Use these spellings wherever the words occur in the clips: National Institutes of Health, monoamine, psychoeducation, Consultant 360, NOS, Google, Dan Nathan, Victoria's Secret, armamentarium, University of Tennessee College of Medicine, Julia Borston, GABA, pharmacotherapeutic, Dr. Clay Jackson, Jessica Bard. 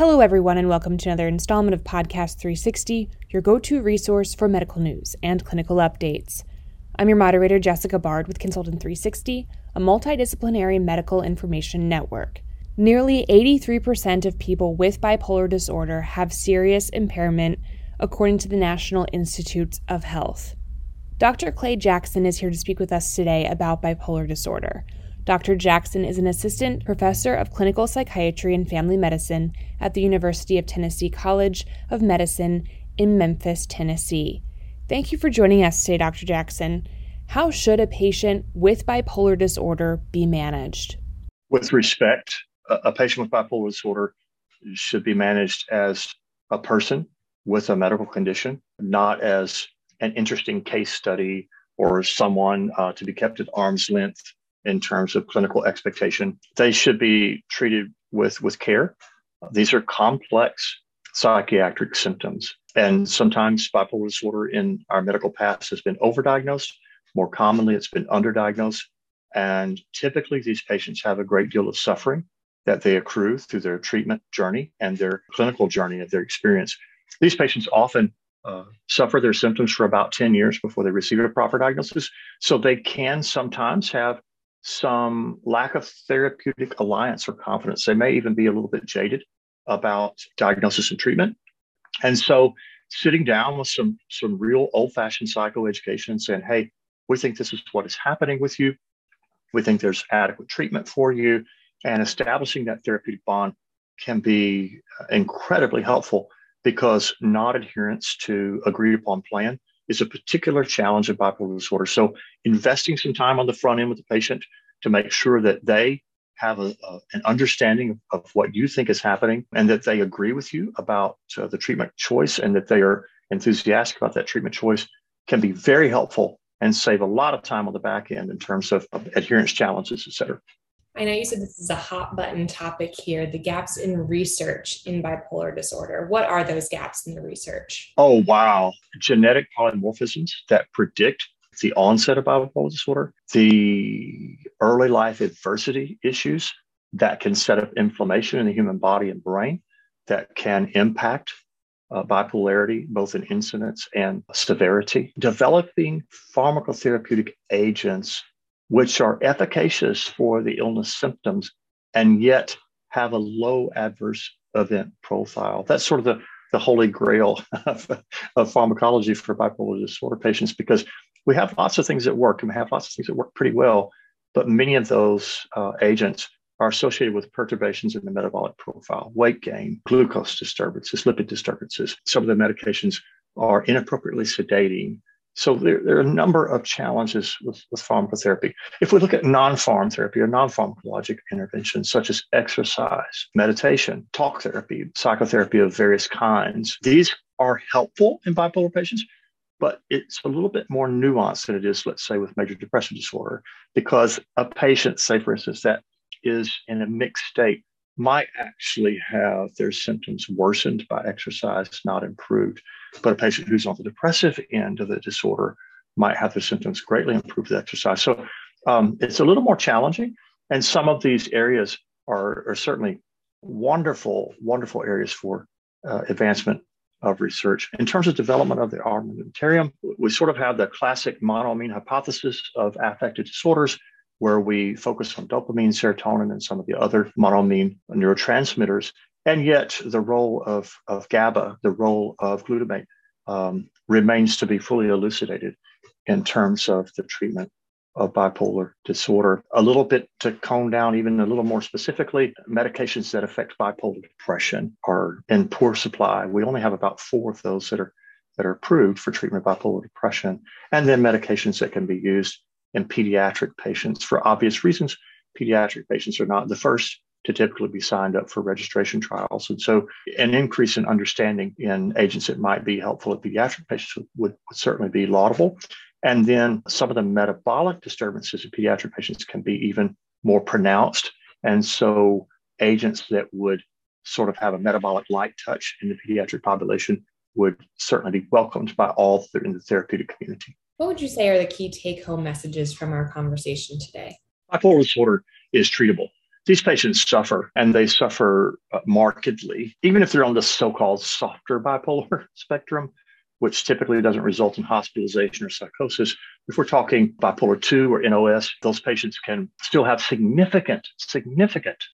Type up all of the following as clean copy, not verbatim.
Hello, everyone, and welcome to another installment of Podcast 360, your go-to resource for medical news and clinical updates. I'm your moderator, Jessica Bard, with Consultant 360, a multidisciplinary medical information network. Nearly 83% of people with bipolar disorder have serious impairment, according to the National Institutes of Health. Dr. Clay Jackson is here to speak with us today about bipolar disorder. Dr. Jackson is an assistant professor of clinical psychiatry and family medicine at the University of Tennessee College of Medicine in Memphis, Tennessee. Thank you for joining us today, Dr. Jackson. How should a patient with bipolar disorder be managed? With respect, a patient with bipolar disorder should be managed as a person with a medical condition, not as an interesting case study or someone to be kept at arm's length in terms of clinical expectation. They should be treated with care. These are complex psychiatric symptoms. And sometimes bipolar disorder in our medical past has been overdiagnosed. More commonly, it's been underdiagnosed. And typically, these patients have a great deal of suffering that they accrue through their treatment journey and their clinical journey of their experience. These patients often suffer their symptoms for about 10 years before they receive a proper diagnosis. So they can sometimes have some lack of therapeutic alliance or confidence. They may even be a little bit jaded about diagnosis and treatment. And so sitting down with some real old-fashioned psychoeducation and saying, hey, we think this is what is happening with you. We think there's adequate treatment for you. And establishing that therapeutic bond can be incredibly helpful because non-adherence to agreed upon plan is a particular challenge of bipolar disorder. So investing some time on the front end with the patient to make sure that they have an understanding of what you think is happening and that they agree with you about the treatment choice and that they are enthusiastic about that treatment choice can be very helpful and save a lot of time on the back end in terms of adherence challenges, et cetera. I know you said this is a hot button topic here, the gaps in research in bipolar disorder. What are those gaps in the research? Oh, wow. Genetic polymorphisms that predict the onset of bipolar disorder, the early life adversity issues that can set up inflammation in the human body and brain that can impact bipolarity, both in incidence and severity. Developing pharmacotherapeutic agents which are efficacious for the illness symptoms and yet have a low adverse event profile. That's sort of the holy grail of pharmacology for bipolar disorder patients, because we have lots of things that work and we have lots of things that work pretty well, but many of those agents are associated with perturbations in the metabolic profile, weight gain, glucose disturbances, lipid disturbances. Some of the medications are inappropriately sedating. So there are a number of challenges with pharmacotherapy. If we look at non-pharm therapy or non-pharmacologic interventions, such as exercise, meditation, talk therapy, psychotherapy of various kinds, these are helpful in bipolar patients, but it's a little bit more nuanced than it is, let's say, with major depressive disorder, because a patient, say, for instance, that is in a mixed state might actually have their symptoms worsened by exercise, not improved. But a patient who's on the depressive end of the disorder might have their symptoms greatly improved with exercise. So it's a little more challenging. And some of these areas are certainly wonderful, wonderful areas for advancement of research. In terms of development of the armamentarium, we sort of have the classic monoamine hypothesis of affective disorders, where we focus on dopamine, serotonin, and some of the other monoamine neurotransmitters. And yet the role of GABA, the role of glutamate, remains to be fully elucidated in terms of the treatment of bipolar disorder. A little bit to cone down even a little more specifically, medications that affect bipolar depression are in poor supply. We only have about 4 of those that are approved for treatment of bipolar depression. And then medications that can be used in pediatric patients. For obvious reasons, pediatric patients are not the first to typically be signed up for registration trials. And so an increase in understanding in agents that might be helpful in pediatric patients would certainly be laudable. And then some of the metabolic disturbances in pediatric patients can be even more pronounced. And so agents that would sort of have a metabolic light touch in the pediatric population would certainly be welcomed by all in the therapeutic community. What would you say are the key take-home messages from our conversation today? Bipolar disorder is treatable. These patients suffer, and they suffer markedly, even if they're on the so-called softer bipolar spectrum, which typically doesn't result in hospitalization or psychosis. If we're talking bipolar 2 or NOS, those patients can still have significant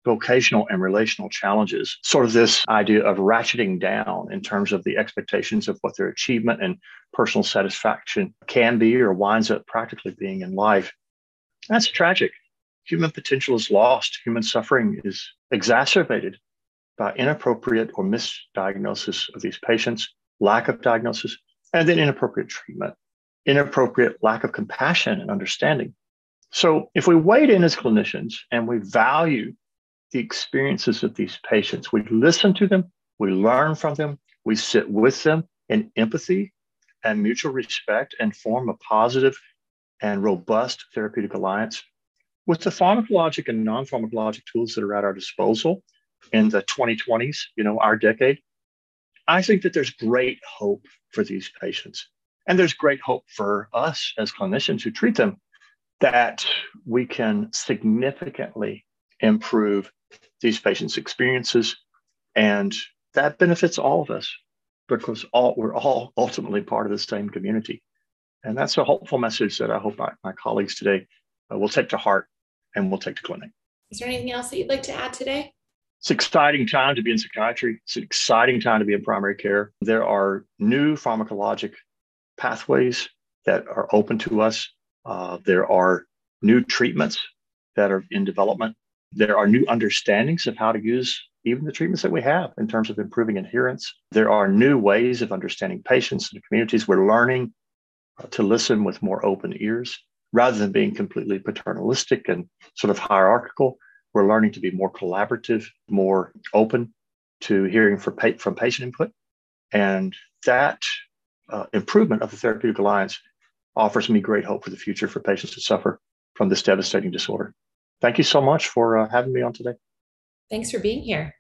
vocational and relational challenges. Sort of this idea of ratcheting down in terms of the expectations of what their achievement and personal satisfaction can be or winds up practically being in life. That's tragic. Human potential is lost. Human suffering is exacerbated by inappropriate or misdiagnosis of these patients, lack of diagnosis, and then inappropriate treatment, inappropriate lack of compassion and understanding. So if we weighed in as clinicians and we value the experiences of these patients, we listen to them, we learn from them, we sit with them in empathy and mutual respect and form a positive and robust therapeutic alliance. With the pharmacologic and non-pharmacologic tools that are at our disposal in the 2020s, our decade, I think that there's great hope for these patients. And there's great hope for us as clinicians who treat them that we can significantly improve these patients' experiences. And that benefits all of us because we're all ultimately part of the same community. And that's a hopeful message that I hope my colleagues today will take to heart. And we'll take to clinic. Is there anything else that you'd like to add today? It's an exciting time to be in psychiatry. It's an exciting time to be in primary care. There are new pharmacologic pathways that are open to us. There are new treatments that are in development. There are new understandings of how to use even the treatments that we have in terms of improving adherence. There are new ways of understanding patients and communities. We're learning to listen with more open ears. Rather than being completely paternalistic and sort of hierarchical, we're learning to be more collaborative, more open to hearing from patient input. And that improvement of the therapeutic alliance offers me great hope for the future for patients who suffer from this devastating disorder. Thank you so much for having me on today. Thanks for being here.